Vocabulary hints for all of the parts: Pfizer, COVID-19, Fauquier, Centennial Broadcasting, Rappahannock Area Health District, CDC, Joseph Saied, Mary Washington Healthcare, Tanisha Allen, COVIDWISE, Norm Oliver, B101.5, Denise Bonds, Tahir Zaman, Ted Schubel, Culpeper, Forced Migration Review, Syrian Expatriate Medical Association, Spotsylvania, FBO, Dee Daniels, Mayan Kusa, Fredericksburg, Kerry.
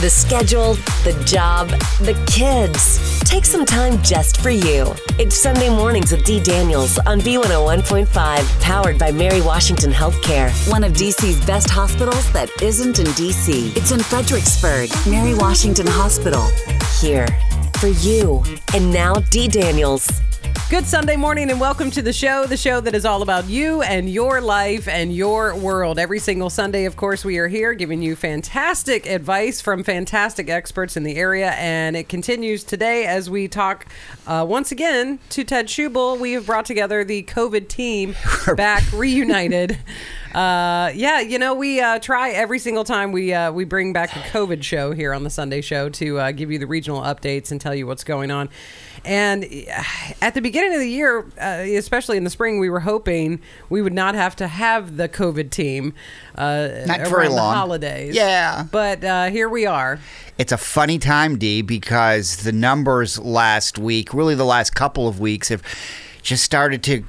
The schedule, the job, the kids. Take some time just for you. It's Sunday Mornings with Dee Daniels on B101.5, powered by Mary Washington Healthcare, one of DC's best hospitals that isn't in DC. It's in Fredericksburg, Mary Washington Hospital, here for you. And now, Dee Daniels. Good Sunday morning and welcome to the show that is all about you and your life and your world. Every single Sunday, of course, we are here giving you fantastic advice from fantastic experts in the area. And it continues today as we talk once again to Ted Schubel. We have brought together the COVID team back reunited. We try every single time we bring back a COVID show here on the Sunday show to give you the regional updates and tell you what's going on. And at the beginning of the year, especially in the spring, we were hoping we would not have to have the COVID team not very long. The holidays. Yeah. But here we are. It's a funny time, Dee, because the numbers last week, really the last couple of weeks, have just started to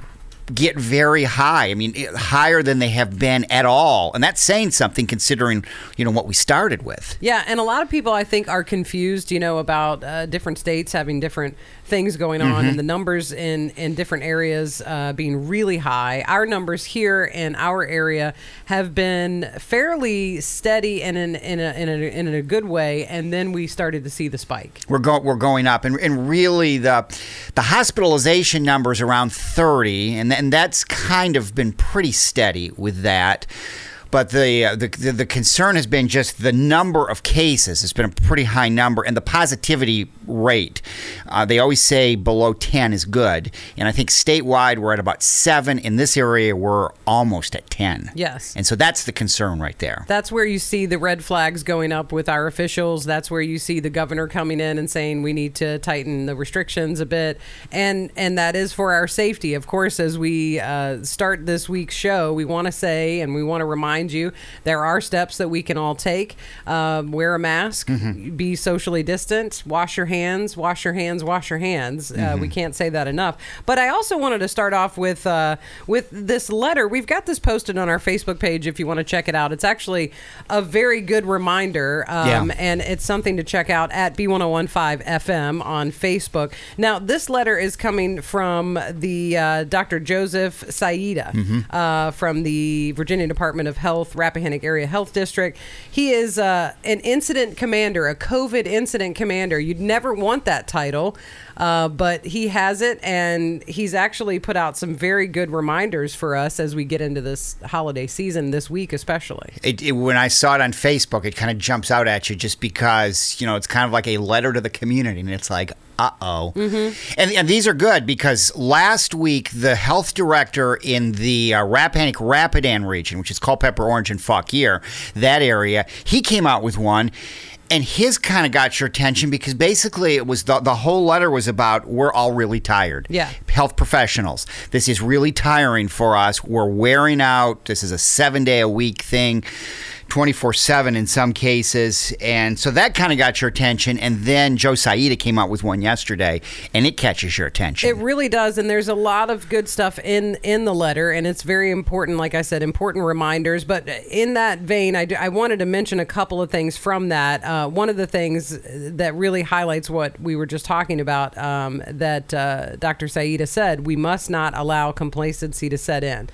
get very high. I mean, higher than they have been at all. And that's saying something considering, you know, what we started with. Yeah. And a lot of people, I think, are confused, you know, about different states having different things going on and the numbers in different areas being really high. Our numbers here in our area have been fairly steady and in a good way. And then we started to see the spike. We're going up. And really, the hospitalization number is around 30. And that's kind of been pretty steady with that. But the concern has been just the number of cases. It's been a pretty high number. And the positivity rate, they always say below 10 is good. And I think statewide, we're at about 7. In this area, we're almost at 10. Yes. And so that's the concern right there. That's where you see the red flags going up with our officials. That's where you see the governor coming in and saying we need to tighten the restrictions a bit. And that is for our safety. Of course, as we start this week's show, we want to say and we want to remind you, there are steps that we can all take. Wear a mask, be socially distant, wash your hands. We can't say that enough. But I also wanted to start off with this letter. We've got this posted on our Facebook page if you want to check it out. It's actually a very good reminder, and it's something to check out at B1015 FM on Facebook. Now, this letter is coming from the Dr. Joseph Saied from the Virginia Department of Health, Rappahannock Area Health District. He is an incident commander, a COVID incident commander. You'd never want that title, but he has it, and he's actually put out some very good reminders for us as we get into this holiday season, this week especially. When I saw it on Facebook, it kind of jumps out at you just because, you know, it's kind of like a letter to the community, and it's like, uh-oh. And these are good because last week, the health director in the Rappahannock-Rapidan region, which is Culpeper, Orange, and Fauquier, that area, he came out with one. And his kind of got your attention because basically it was the whole letter was about we're all really tired. Yeah. Health professionals. This is really tiring for us. We're wearing out. This is a 7-day-a-week thing, 24/7 in some cases. And so that kind of got your attention. And then Joe Saied came out with one yesterday, and it catches your attention. It really does. And there's a lot of good stuff in the letter, and it's very important, like I said, important reminders. But in that vein, I wanted to mention a couple of things from that. One of the things that really highlights what we were just talking about that Dr. Saied said, we must not allow complacency to set in.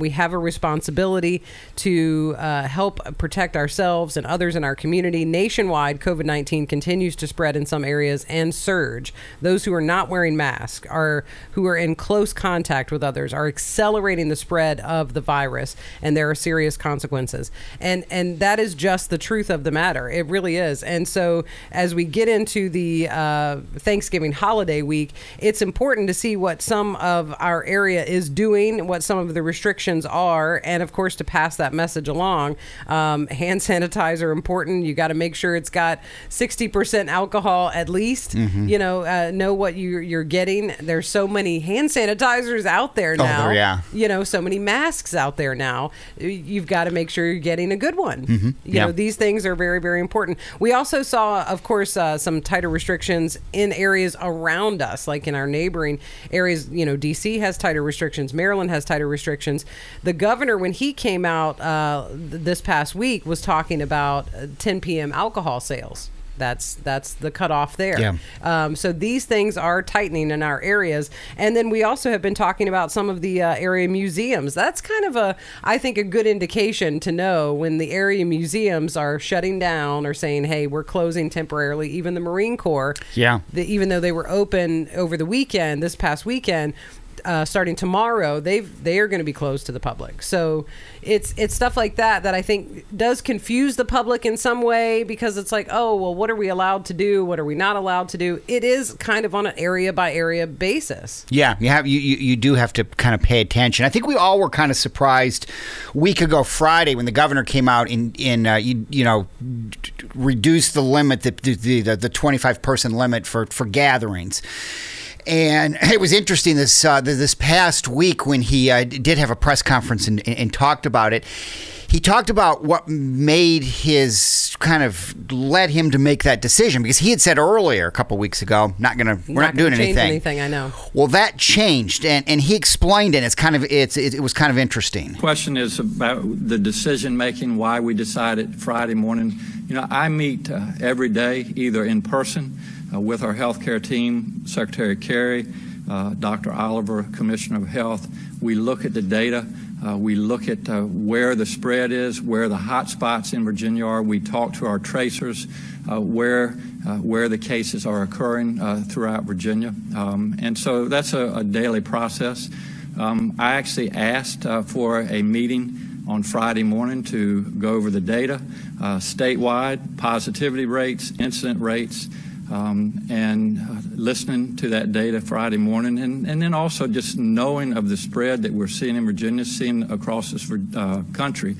We have a responsibility to help protect ourselves and others in our community. Nationwide, COVID-19 continues to spread in some areas and surge. Those who are not wearing masks, who are in close contact with others, are accelerating the spread of the virus, and there are serious consequences. And that is just the truth of the matter. It really is. And so as we get into the Thanksgiving holiday week, it's important to see what some of our area is doing, what some of the restrictions are, and of course to pass that message along. Hand sanitizer important. You got to make sure it's got 60% alcohol at least. You know what you're getting. There's so many hand sanitizers out there now. You know, so many masks out there now. You've got to make sure you're getting a good one. You know, these things are very, very important. We also saw, of course, some tighter restrictions in areas around us, like in our neighboring areas. You know, DC has tighter restrictions. Maryland has tighter restrictions. The governor, when he came out this past week was talking about 10 p.m. alcohol sales. That's the cutoff there. Yeah. So these things are tightening in our areas. And then we also have been talking about some of the area museums. That's kind of I think a good indication to know when the area museums are shutting down or saying, hey, we're closing temporarily, even the Marine Corps. Yeah. Even though they were open over the weekend, this past weekend, starting tomorrow, they are going to be closed to the public. So it's stuff like that I think does confuse the public in some way, because it's like, oh, well, what are we allowed to do? What are we not allowed to do? It is kind of on an area by area basis. Yeah, you do have to kind of pay attention. I think we all were kind of surprised a week ago Friday when the governor came out and reduced the limit, the 25 person limit for gatherings. And it was interesting this past week when he did have a press conference and talked about it. He talked about what made his kind of led him to make that decision, because he had said earlier a couple of weeks ago, we're not doing anything. I know. Well, that changed, and he explained it. It was kind of interesting. The question is about the decision making. Why we decided Friday morning. I meet every day either in person with our healthcare team, Secretary Kerry, Dr. Oliver, Commissioner of Health. We look at the data. We look at where the spread is, where the hot spots in Virginia are. We talk to our tracers, where the cases are occurring throughout Virginia. And so that's a daily process. I actually asked for a meeting on Friday morning to go over the data, statewide, positivity rates, incident rates, and listening to that data Friday morning, and then also just knowing of the spread that we're seeing in Virginia, seeing across this country.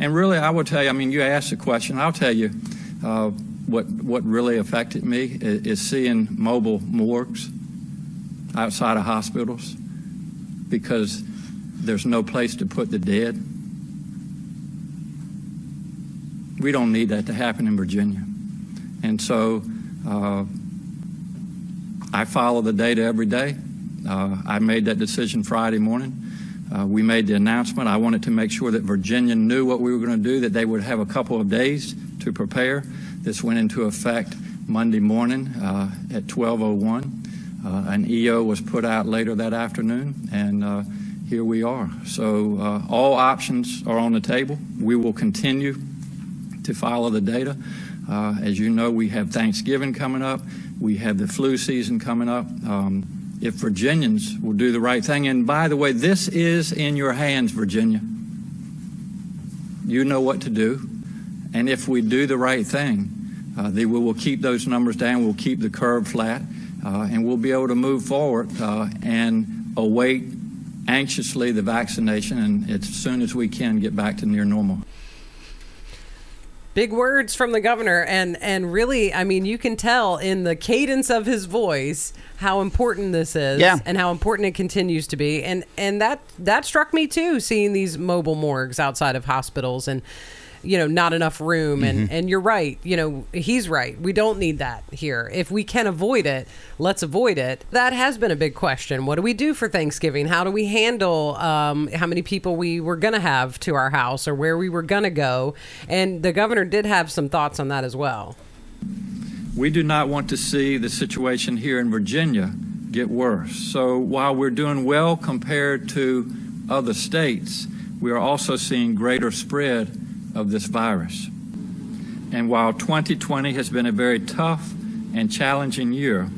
And really, I will tell you, you asked the question, I'll tell you what really affected me is seeing mobile morgues outside of hospitals, because there's no place to put the dead. We don't need that to happen in Virginia. And so I follow the data every day. I made that decision Friday morning. We made the announcement. I wanted to make sure that Virginia knew what we were going to do, that they would have a couple of days to prepare. This went into effect Monday morning at 12:01. An EO was put out later that afternoon, and here we are. So all options are on the table. We will continue to follow the data. As you know, we have Thanksgiving coming up. We have the flu season coming up. If Virginians will do the right thing, and by the way, this is in your hands, Virginia. You know what to do. And if we do the right thing, we will keep those numbers down. We'll keep the curve flat, and we'll be able to move forward and await anxiously the vaccination, and as soon as we can get back to near normal. Big words from the governor, and really, you can tell in the cadence of his voice how important this is, yeah, and how important it continues to be. And that struck me, too, seeing these mobile morgues outside of hospitals and, not enough room. And, and you're right. He's right. We don't need that here. If we can avoid it, let's avoid it. That has been a big question. What do we do for Thanksgiving? How do we handle how many people we were going to have to our house or where we were going to go? And the governor did have some thoughts on that as well. We do not want to see the situation here in Virginia get worse. So while we're doing well compared to other states, we are also seeing greater spread of this virus. And while 2020 has been a very tough and challenging year,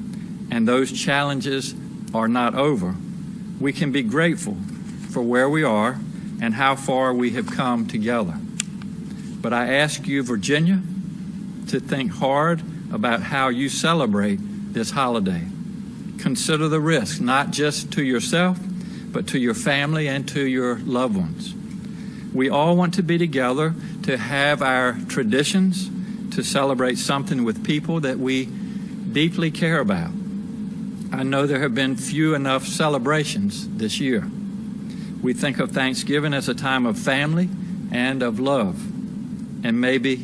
and those challenges are not over, we can be grateful for where we are and how far we have come together. But I ask you, Virginia, to think hard about how you celebrate this holiday. Consider the risk, not just to yourself, but to your family and to your loved ones. We all want to be together, to have our traditions, to celebrate something with people that we deeply care about. I know there have been few enough celebrations this year. We think of Thanksgiving as a time of family and of love, and maybe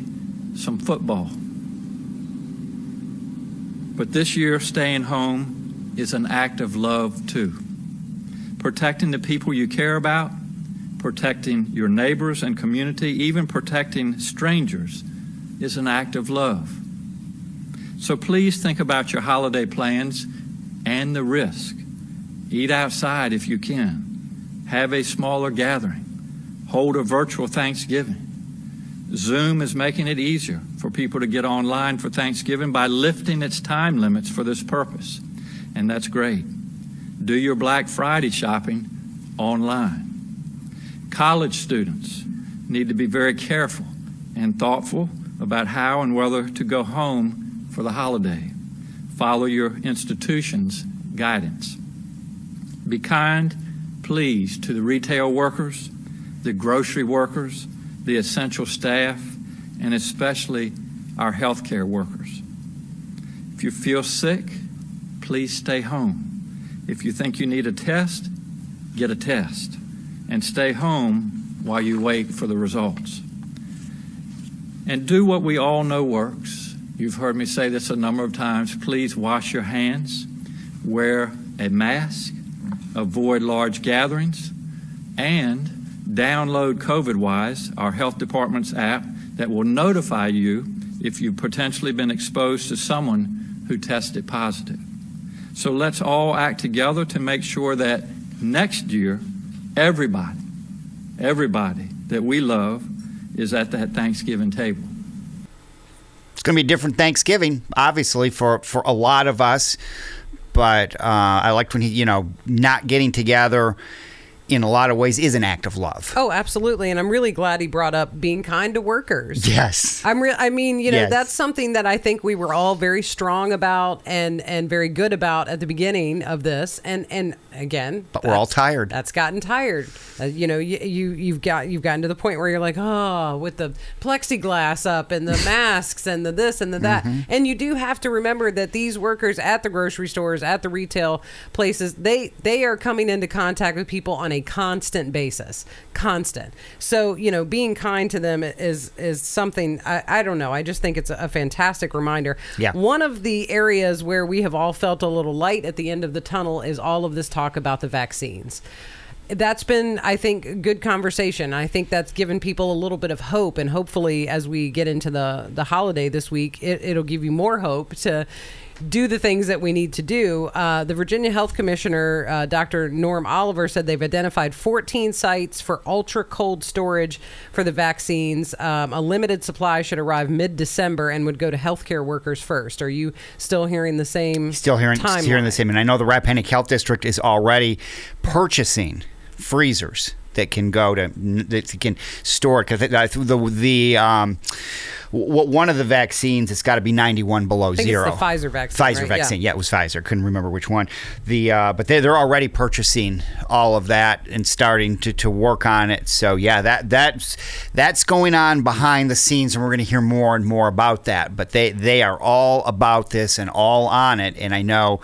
some football. But this year, staying home is an act of love too. Protecting the people you care about, protecting your neighbors and community, even protecting strangers, is an act of love. So please think about your holiday plans and the risk. Eat outside if you can. Have a smaller gathering. Hold a virtual Thanksgiving. Zoom is making it easier for people to get online for Thanksgiving by lifting its time limits for this purpose, and that's great. Do your Black Friday shopping online. College students need to be very careful and thoughtful about how and whether to go home for the holiday. Follow your institution's guidance. Be kind, please, to the retail workers, the grocery workers, the essential staff, and especially our healthcare workers. If you feel sick, please stay home. If you think you need a test, get a test, and stay home while you wait for the results. And do what we all know works. You've heard me say this a number of times. Please wash your hands, wear a mask, avoid large gatherings, and download COVIDWISE, our health department's app that will notify you if you've potentially been exposed to someone who tested positive. So let's all act together to make sure that next year, everybody that we love is at that Thanksgiving table. It's going to be a different Thanksgiving, obviously, for a lot of us. But I liked when he, not getting together in a lot of ways is an act of love. Oh, absolutely. And I'm really glad he brought up being kind to workers. Yes. Yes. That's something that I think we were all very strong about and very good about at the beginning of this. And again, but we're all tired. That's gotten tired. You've gotten to the point where you're like, oh, with the plexiglass up and the masks and the this and the that. Mm-hmm. And you do have to remember that these workers at the grocery stores, at the retail places, they are coming into contact with people on a constant basis. Constant. So, being kind to them is something, I don't know. I just think it's a fantastic reminder. Yeah. One of the areas where we have all felt a little light at the end of the tunnel is all of this talk about the vaccines. That's been, I think, good conversation. I think that's given people a little bit of hope, and hopefully as we get into the holiday this week, it'll give you more hope to do the things that we need to do. The Virginia Health Commissioner, Dr. Norm Oliver, said they've identified 14 sites for ultra cold storage for the vaccines. A limited supply should arrive mid-December and would go to healthcare workers first. Are you still hearing the same? Still hearing the same. And I know the Rappahannock Health District is already purchasing freezers that can store it, because one of the vaccines, it's got to be 91 below zero. It's the Pfizer vaccine. Pfizer, right? Vaccine, yeah. Yeah, it was Pfizer. Couldn't remember which one. But they're already purchasing all of that and starting to work on it. So yeah, that's going on behind the scenes, and we're going to hear more and more about that. But they are all about this and all on it, and I know.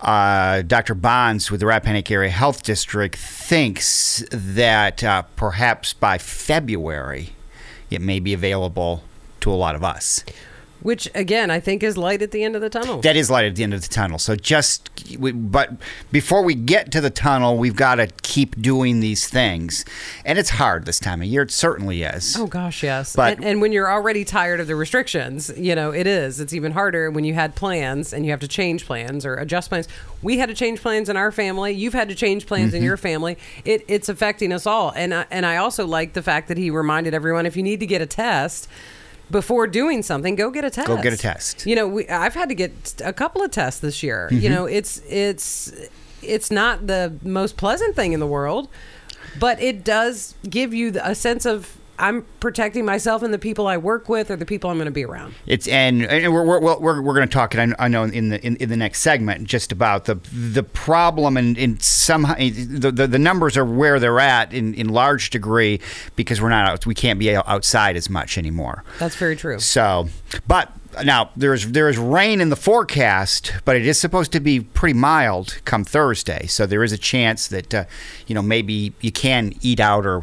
Dr. Bonds with the Rappahannock Area Health District thinks that perhaps by February it may be available to a lot of us. Which, again, I think is light at the end of the tunnel. That is light at the end of the tunnel. But before we get to the tunnel, we've got to keep doing these things. And it's hard this time of year. It certainly is. Oh, gosh, yes. But, and when you're already tired of the restrictions, it is. It's even harder when you had plans and you have to change plans or adjust plans. We had to change plans in our family. You've had to change plans in your family. It's affecting us all. And I also like the fact that he reminded everyone, if you need to get a test before doing something, go get a test. I've had to get a couple of tests this year. Mm-hmm. It's not the most pleasant thing in the world, but it does give you a sense of, I'm protecting myself and the people I work with, or the people I'm going to be around. We're going to talk, and I know in the next segment, just about the problem, and somehow the numbers are where they're at in large degree because we can't be outside as much anymore. That's very true. So, but Now, there is rain in the forecast, but it is supposed to be pretty mild come Thursday. So there is a chance that, maybe you can eat out or,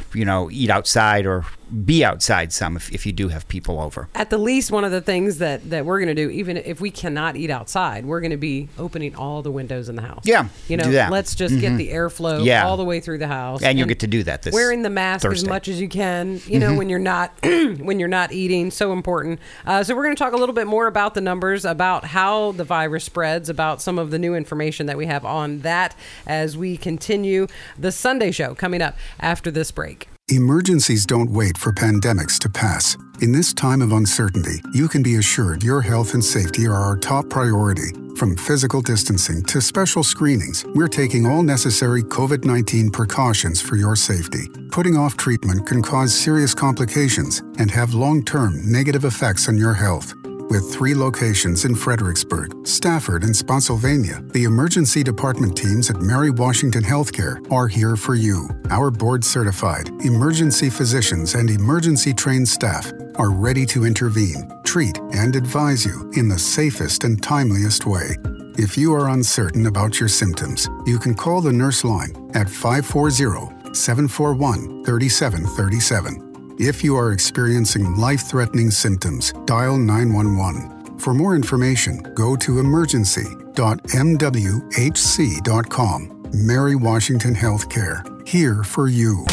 eat outside or be outside some if you do have people over. At the least, one of the things that we're going to do, even if we cannot eat outside, we're going to be opening all the windows in the house. Yeah, do that. Let's just get the airflow all the way through the house. And you'll get to do that this Thursday. Wearing the mask as much as you can, when you're not when you're not eating, so important. So we're going to talk a little bit more about the numbers, about how the virus spreads, about some of the new information that we have on that as we continue the Sunday show coming up after this break. Emergencies don't wait for pandemics to pass. In this time of uncertainty, you can be assured your health and safety are our top priority. From physical distancing to special screenings, we're taking all necessary COVID-19 precautions for your safety. Putting off treatment can cause serious complications and have long-term negative effects on your health. With 3 locations in Fredericksburg, Stafford, and Spotsylvania, the emergency department teams at Mary Washington Healthcare are here for you. Our board-certified emergency physicians and emergency-trained staff are ready to intervene, treat, and advise you in the safest and timeliest way. If you are uncertain about your symptoms, you can call the nurse line at 540-741-3737. If you are experiencing life-threatening symptoms, dial 911. For more information, go to emergency.mwhc.com. Mary Washington Healthcare, here for you.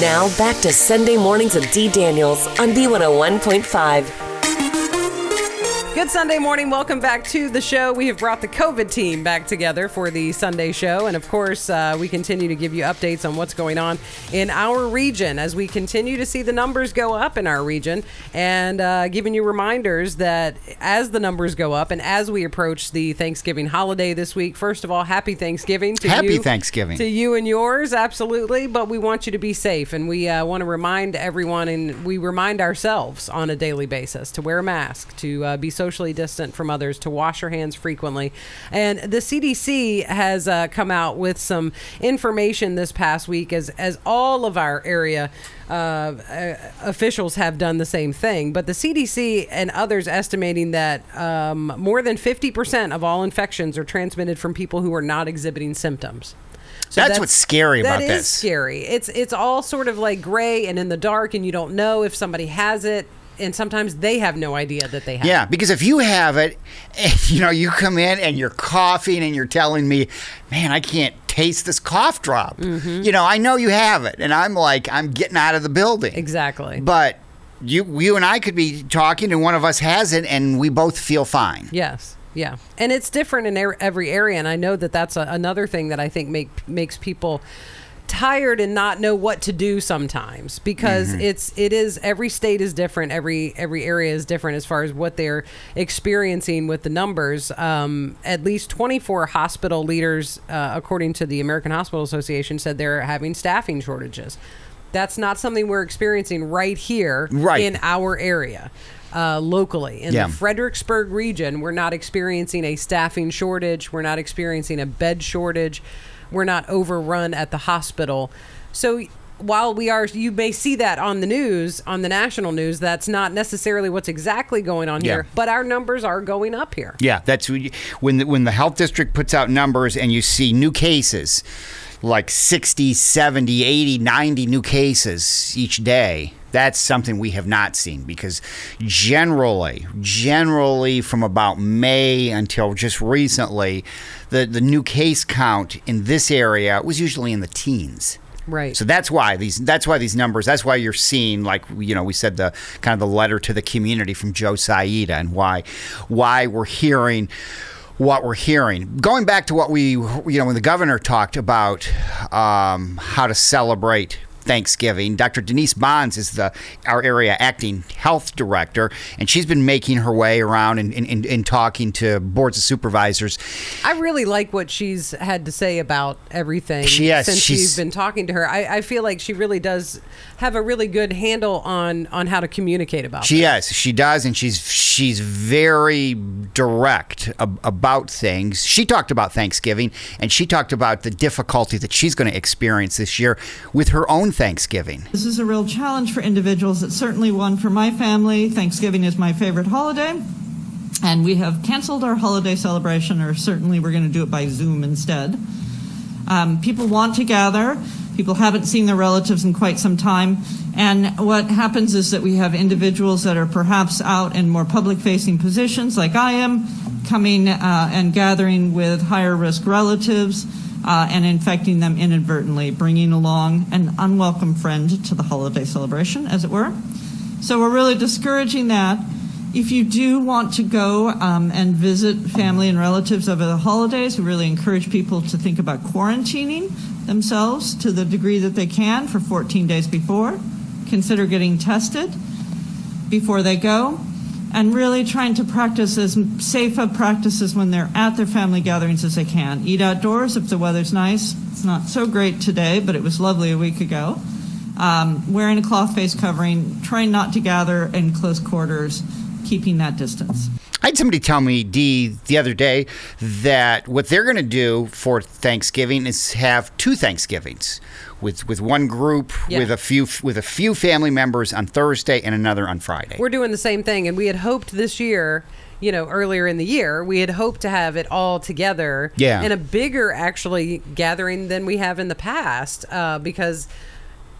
Now back to Sunday Mornings with Dee Daniels on B101.5. Good Sunday morning. Welcome back to the show. We have brought the COVID team back together for the Sunday show. And of course, we continue to give you updates on what's going on in our region as we continue to see the numbers go up in our region and giving you reminders that as the numbers go up and as we approach the Thanksgiving holiday this week, first of all, happy Thanksgiving to you. Happy Thanksgiving. To you and yours, absolutely. But we want you to be safe, and we want to remind everyone, and we remind ourselves on a daily basis, to wear a mask, to be socially distant from others, to wash your hands frequently. And the CDC has come out with some information this past week as all of our area officials have done the same thing. But the CDC and others estimating that more than 50% of all infections are transmitted from people who are not exhibiting symptoms. So that's what's scary about this. That is scary. It's all sort of like gray and in the dark, and you don't know if somebody has it. And sometimes they have no idea that they have it. Yeah, because if you have it, you come in and you're coughing and you're telling me, man, I can't taste this cough drop. Mm-hmm. I know you have it. And I'm like, I'm getting out of the building. Exactly. But you and I could be talking and one of us has it and we both feel fine. Yes. Yeah. And it's different in every area. And I know that that's another thing that I think makes people tired and not know what to do sometimes, because it is every state is different, every area is different as far as what they're experiencing with the numbers. At least 24 hospital leaders, according to the American Hospital Association, said they're having staffing shortages. That's not something we're experiencing right here in our area. Locally in the Fredericksburg region, we're not experiencing a staffing shortage, we're not experiencing a bed shortage, we're not overrun at the hospital. So while you may see that on the news, on the national news, that's not necessarily what's exactly going on here, but our numbers are going up here. Yeah, that's when the health district puts out numbers and you see new cases, like 60, 70, 80, 90 new cases each day. That's something we have not seen, because generally from about May until just recently, the new case count in this area was usually in the teens. Right. So that's why these numbers, that's why you're seeing, like, we said, the kind of the letter to the community from Joe Saied, and why we're hearing what we're hearing. Going back to what we, when the governor talked about how to celebrate Thanksgiving, Dr. Denise Bonds is our area acting health director, and she's been making her way around and talking to boards of supervisors. I really like what she's had to say about everything since she's been talking to her. I feel like she really does have a really good handle on how to communicate about it. Yes, she does, and she's very direct about things. She talked about Thanksgiving, and she talked about the difficulty that she's going to experience this year with her own own Thanksgiving. This is a real challenge for individuals. It's certainly one for my family. Thanksgiving is my favorite holiday, and we have canceled our holiday celebration, or certainly we're going to do it by Zoom instead. People want to gather. People haven't seen their relatives in quite some time. And what happens is that we have individuals that are perhaps out in more public-facing positions, like I am, coming and gathering with higher-risk relatives and infecting them inadvertently, bringing along an unwelcome friend to the holiday celebration, as it were. So we're really discouraging that. If you do want to go and visit family and relatives over the holidays, we really encourage people to think about quarantining themselves to the degree that they can for 14 days before. Consider getting tested before they go, and really trying to practice as safe of practices when they're at their family gatherings as they can. Eat outdoors if the weather's nice. It's not so great today, but it was lovely a week ago. Wearing a cloth face covering, trying not to gather in close quarters, keeping that distance. I had somebody tell me, Dee, the other day that what they're going to do for Thanksgiving is have two Thanksgivings with one group, yeah, with a few family members on Thursday and another on Friday. We're doing the same thing, and we had hoped this year, you know, earlier in the year, we had hoped to have it all together, yeah, in a bigger actually gathering than we have in the past, because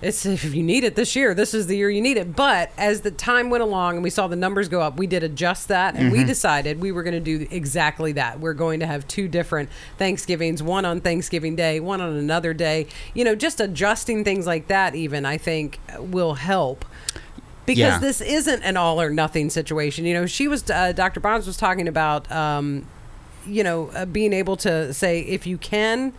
it's, if you need it this year, this is the year you need it. But as the time went along and we saw the numbers go up, we did adjust that, and we decided we were going to do exactly that. We're going to have two different Thanksgivings, one on Thanksgiving Day, one on another day. You know, just adjusting things like that even, I think, will help. Because this isn't an all or nothing situation. You know, she was, Dr. Bonds was talking about, you know, being able to say, if you can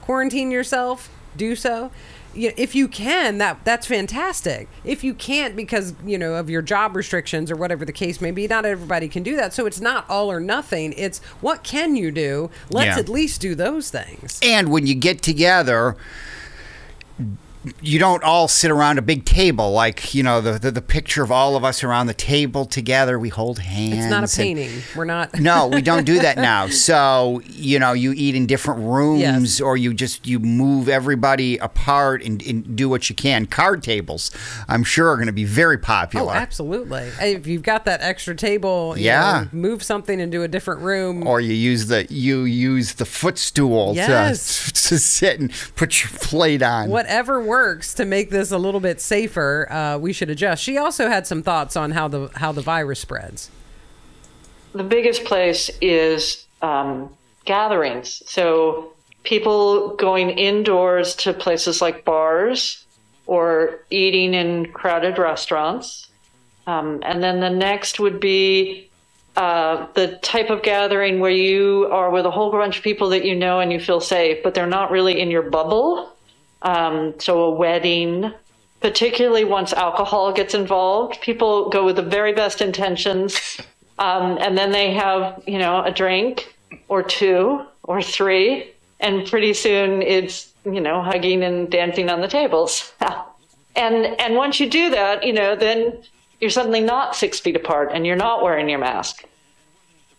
quarantine yourself, do so. If you can, that's fantastic. If you can't because, you know, of your job restrictions or whatever the case may be, not everybody can do that. So it's not all or nothing. It's what can you do? Let's at least do those things. And when you get together, you don't all sit around a big table like, you know, the picture of all of us around the table together. We hold hands. It's not a painting. We're not. No, we don't do that now. So, you know, you eat in different rooms, yes, or you move everybody apart and do what you can. Card tables, I'm sure, are going to be very popular. Oh, absolutely. If you've got that extra table, you know, move something into a different room. Or you use the footstool, yes, to sit and put your plate on. Whatever works to make this a little bit safer, we should adjust. She also had some thoughts on how the virus spreads. The biggest place is gatherings. So people going indoors to places like bars or eating in crowded restaurants. And then the next would be the type of gathering where you are with a whole bunch of people that you know and you feel safe, but they're not really in your bubble. So a wedding, particularly once alcohol gets involved, people go with the very best intentions, and then they have, you know, a drink or two or three, and pretty soon it's, you know, hugging and dancing on the tables. and once you do that, you know, then you're suddenly not 6 feet apart and you're not wearing your mask.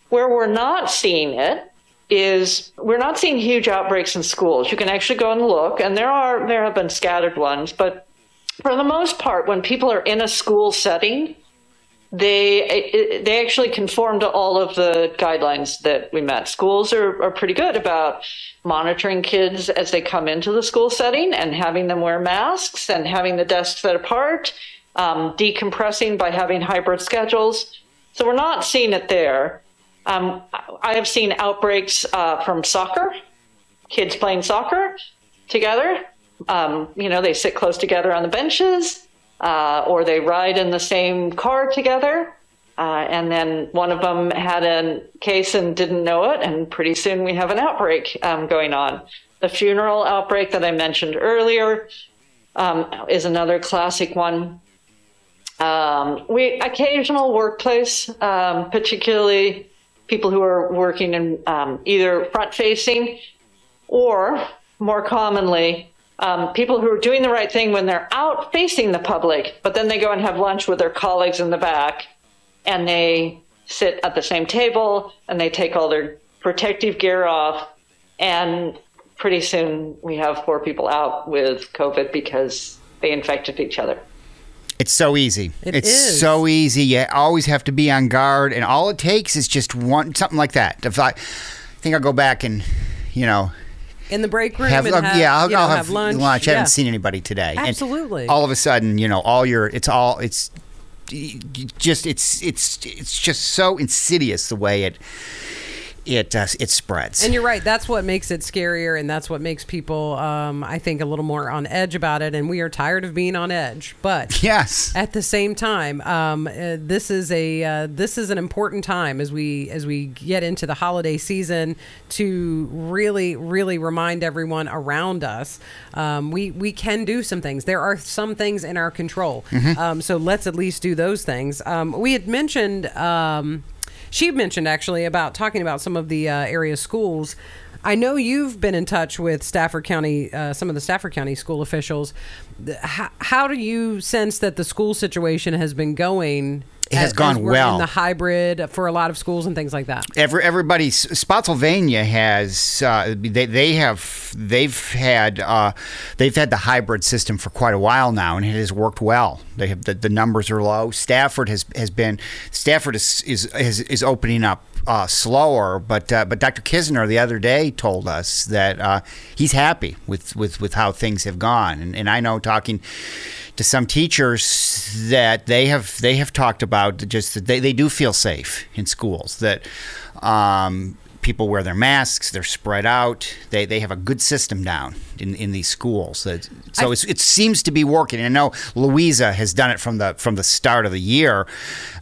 Where we're not seeing it is we're not seeing huge outbreaks in schools. You can actually go and look, and there have been scattered ones, but for the most part, when people are in a school setting, they actually conform to all of the guidelines that we met. Schools are pretty good about monitoring kids as they come into the school setting and having them wear masks and having the desks set apart, decompressing by having hybrid schedules. So we're not seeing it there. I have seen outbreaks from soccer, kids playing soccer together. You know, they sit close together on the benches, or they ride in the same car together. And then one of them had a case and didn't know it, and pretty soon we have an outbreak going on. The funeral outbreak that I mentioned earlier is another classic one. Occasional workplace, particularly people who are working in either front-facing or, more commonly, people who are doing the right thing when they're out facing the public, but then they go and have lunch with their colleagues in the back, and they sit at the same table, and they take all their protective gear off, and pretty soon we have 4 people out with COVID because they infected each other. It's so easy. It's so easy. You always have to be on guard, and all it takes is just one, something like that. If I think I'll go back and, you know, in the break room, I'll have lunch. I haven't seen anybody today. Absolutely. And all of a sudden, you know, it's just so insidious the way it spreads. And you're right. That's what makes it scarier, and that's what makes people, I think, a little more on edge about it. And we are tired of being on edge. But yes, at the same time, this is an important time as we get into the holiday season to really, really remind everyone around us we can do some things. There are some things in our control. Mm-hmm. So let's at least do those things. We had mentioned. She mentioned, actually, about talking about some of the area schools. I know you've been in touch with Stafford County, some of the Stafford County school officials. How do you sense that the school situation has been going? It has gone well in the hybrid for a lot of schools and things like that. Everybody, Spotsylvania has they've had the hybrid system for quite a while now, and it has worked well. They have the numbers are low. Stafford is opening up slower, but Dr. Kisner the other day told us that he's happy with how things have gone, and I know talking to some teachers that they have talked about just that they do feel safe in schools, that people wear their masks, they're spread out, they have a good system down in these schools. So it seems to be working. And I know Louisa has done it from the start of the year,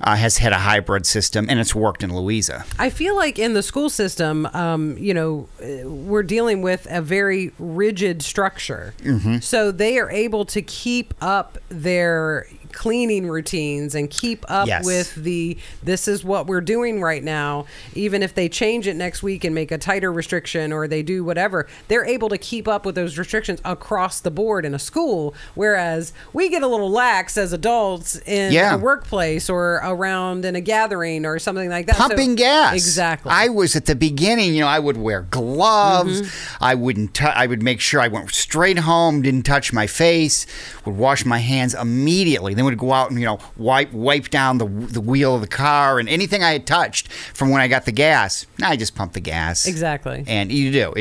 has had a hybrid system, and it's worked in Louisa. I feel like in the school system, we're dealing with a very rigid structure. Mm-hmm. So they are able to keep up their cleaning routines and keep up with this is what we're doing right now. Even if they change it next week and make a tighter restriction or they do whatever, they're able to keep up with those restrictions across the board in a school, whereas we get a little lax as adults in the workplace or around in a gathering or something like that. Pumping gas. Exactly. I was at the beginning, I would wear gloves. Mm-hmm. I would make sure I went straight home, didn't touch my face, would wash my hands immediately. Then would go out and wipe down the wheel of the car and anything I had touched from when I got the gas. Now I just pump the gas. Exactly. And you do.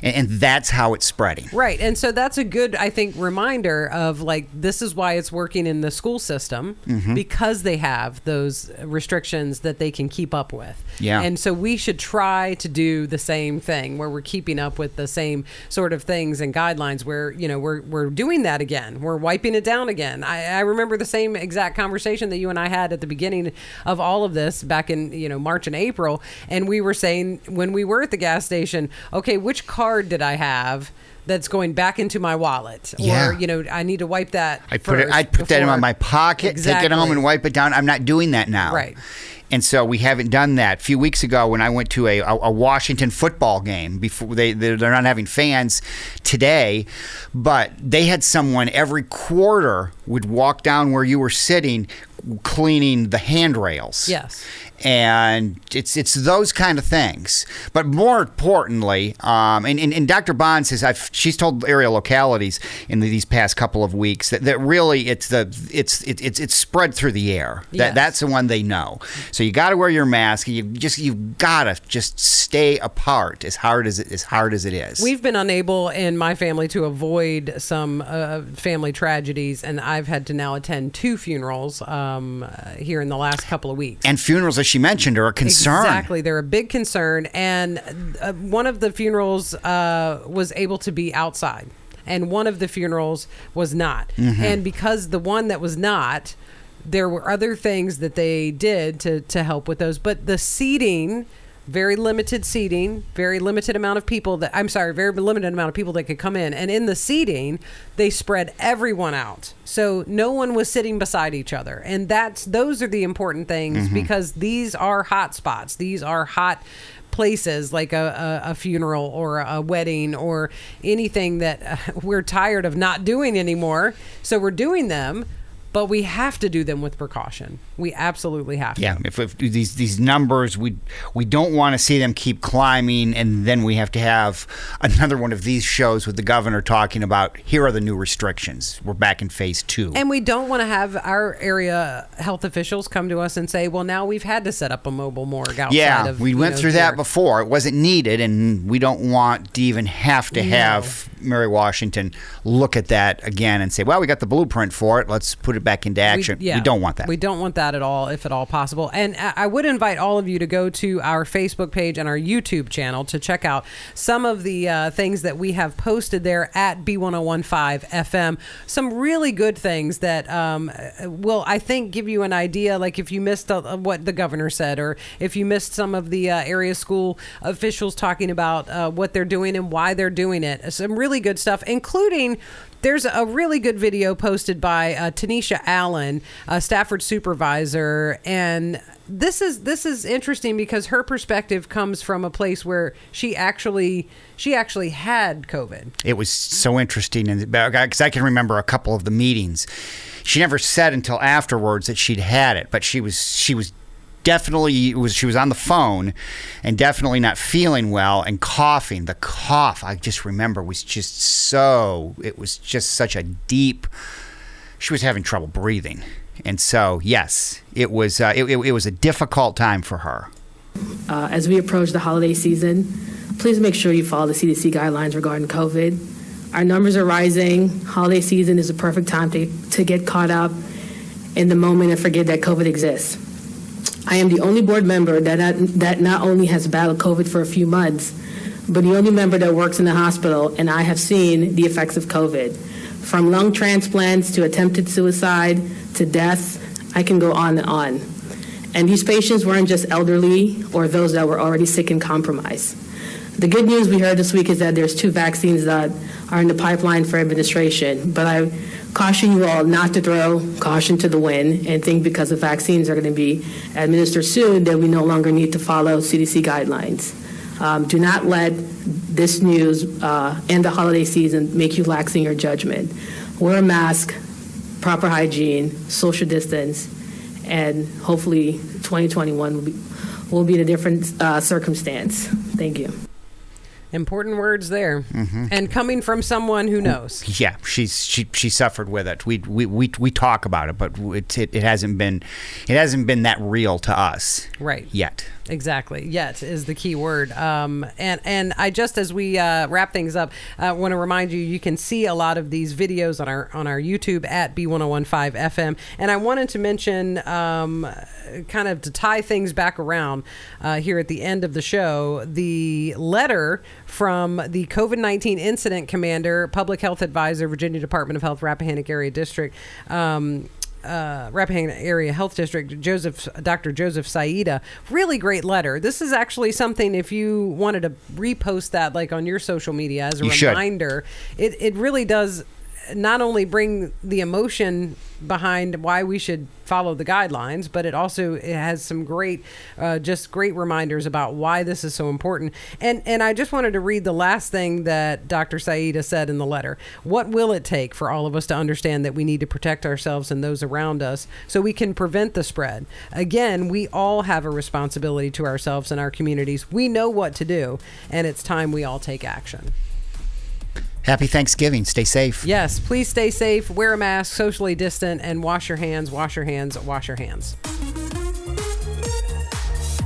And that's how it's spreading. Right. And so that's a good, I think, reminder of this is why it's working in the school system, mm-hmm. because they have those restrictions that they can keep up with. Yeah. And so we should try to do the same thing where we're keeping up with the same sort of things and guidelines where, we're doing that again. We're wiping it down again. I remember the same exact conversation that you and I had at the beginning of all of this back in, March and April. And we were saying when we were at the gas station, okay, which card did I have that's going back into my wallet? Yeah. Or, I need to wipe that. I'd put that in my pocket, exactly. Take it home and wipe it down. I'm not doing that now. Right. And so we haven't done that. A few weeks ago when I went to a Washington football game, before they're not having fans today, but they had someone every quarter would walk down where you were sitting cleaning the handrails. Yes. And it's those kind of things. But more importantly, and Dr. Bonds says, she's told area localities in these past couple of weeks that really it's spread through the air. Yes. That's the one they know. So you got to wear your mask. You've got to just stay apart as hard as it is. We've been unable in my family to avoid some family tragedies, and I've had to now attend 2 funerals here in the last couple of weeks. And funerals, as she mentioned, are a concern. Exactly. They're a big concern. And one of the funerals was able to be outside, and one of the funerals was not. Mm-hmm. And because the one that was not, there were other things that they did to help with those. But the seating, very limited amount of people that could come in. And in the seating, they spread everyone out. So no one was sitting beside each other. And those are the important things, mm-hmm. because these are hot spots. These are hot places like a funeral or a wedding or anything that we're tired of not doing anymore. So we're doing them. But we have to do them with precaution. We absolutely have to. Yeah, if these numbers, we don't want to see them keep climbing, and then we have to have another one of these shows with the governor talking about, here are the new restrictions. We're back in phase two. And we don't want to have our area health officials come to us and say, well, now we've had to set up a mobile morgue outside of... Yeah, we went through that before. It wasn't needed, and we don't want to even have to have Mary Washington look at that again and say, well, we got the blueprint for it. Let's put it back into action. We don't want that. We don't want that at all, if at all possible. And I would invite all of you to go to our Facebook page and our YouTube channel to check out some of the things that we have posted there at B101.5 FM. Some really good things that will, I think, give you an idea, like if you missed what the governor said, or if you missed some of the area school officials talking about what they're doing and why they're doing it. Some really good stuff, including... There's a really good video posted by Tanisha Allen, a Stafford supervisor, and this is interesting because her perspective comes from a place where she actually had COVID. It was so interesting, and because I can remember a couple of the meetings, she never said until afterwards that she'd had it, but she was. She was on the phone and definitely not feeling well and coughing. The cough, I just remember, was just such a deep, she was having trouble breathing. And so, yes, it was a difficult time for her. As we approach the holiday season, please make sure you follow the CDC guidelines regarding COVID. Our numbers are rising. Holiday season is a perfect time to get caught up in the moment and forget that COVID exists. I am the only board member that not only has battled COVID for a few months, but the only member that works in the hospital, and I have seen the effects of COVID. From lung transplants to attempted suicide to death, I can go on and on. And these patients weren't just elderly or those that were already sick and compromised. The good news we heard this week is that there's 2 vaccines that are in the pipeline for administration, but I caution you all not to throw caution to the wind and think because the vaccines are going to be administered soon that we no longer need to follow CDC guidelines. Do not let this news and the holiday season make you lax in your judgment. Wear a mask, proper hygiene, social distance, and hopefully 2021 will be in a different circumstance. Thank you. Important words there, and coming from someone who knows. Yeah, she suffered with it. We talk about it, but it hasn't been that real to us, right? Yet, exactly. Yet is the key word. And I just as we wrap things up, I want to remind you can see a lot of these videos on our YouTube at B101.5 FM. And I wanted to mention, kind of to tie things back around here at the end of the show, the letter from the COVID-19 Incident Commander, Public Health Advisor, Virginia Department of Health, Rappahannock Area District, Rappahannock Area Health District, Dr. Joseph Saied. Really great letter. This is actually something, if you wanted to repost that like on your social media as a reminder, it really does not only bring the emotion behind why we should follow the guidelines, but it also has some great, just great reminders about why this is so important. And I just wanted to read the last thing that Dr. Saied said in the letter. What will it take for all of us to understand that we need to protect ourselves and those around us so we can prevent the spread? Again, we all have a responsibility to ourselves and our communities. We know what to do, and it's time we all take action. Happy Thanksgiving. Stay safe. Yes, please stay safe. Wear a mask, socially distant, and wash your hands, wash your hands, wash your hands.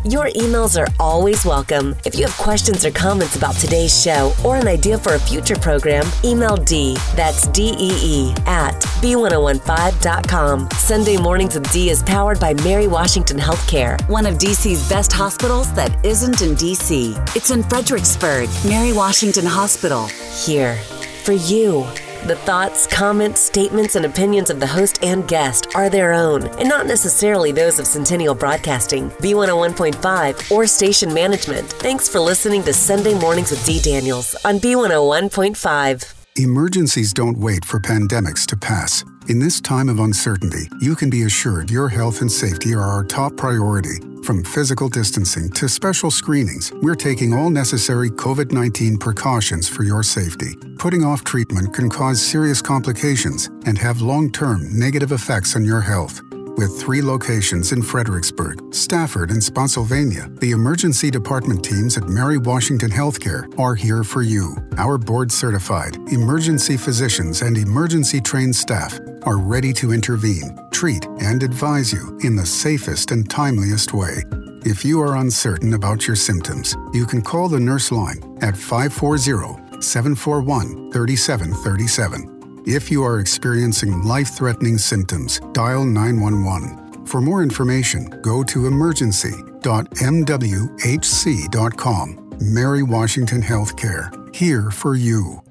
Your emails are always welcome. If you have questions or comments about today's show or an idea for a future program, email D, that's DEE, at B1015.com. Sunday Mornings with D is powered by Mary Washington Healthcare, one of DC's best hospitals that isn't in DC. It's in Fredericksburg, Mary Washington Hospital, here for you. The thoughts, comments, statements, and opinions of the host and guest are their own, and not necessarily those of Centennial Broadcasting, B101.5, or station management. Thanks for listening to Sunday Mornings with Dee Daniels on B101.5. Emergencies don't wait for pandemics to pass. In this time of uncertainty, you can be assured your health and safety are our top priority. From physical distancing to special screenings, we're taking all necessary COVID-19 precautions for your safety. Putting off treatment can cause serious complications and have long-term negative effects on your health. With 3 locations in Fredericksburg, Stafford, and Spotsylvania, the emergency department teams at Mary Washington Healthcare are here for you. Our board-certified emergency physicians and emergency-trained staff are ready to intervene, treat, and advise you in the safest and timeliest way. If you are uncertain about your symptoms, you can call the nurse line at 540-741-3737. If you are experiencing life-threatening symptoms, dial 911. For more information, go to emergency.mwhc.com. Mary Washington Healthcare, here for you.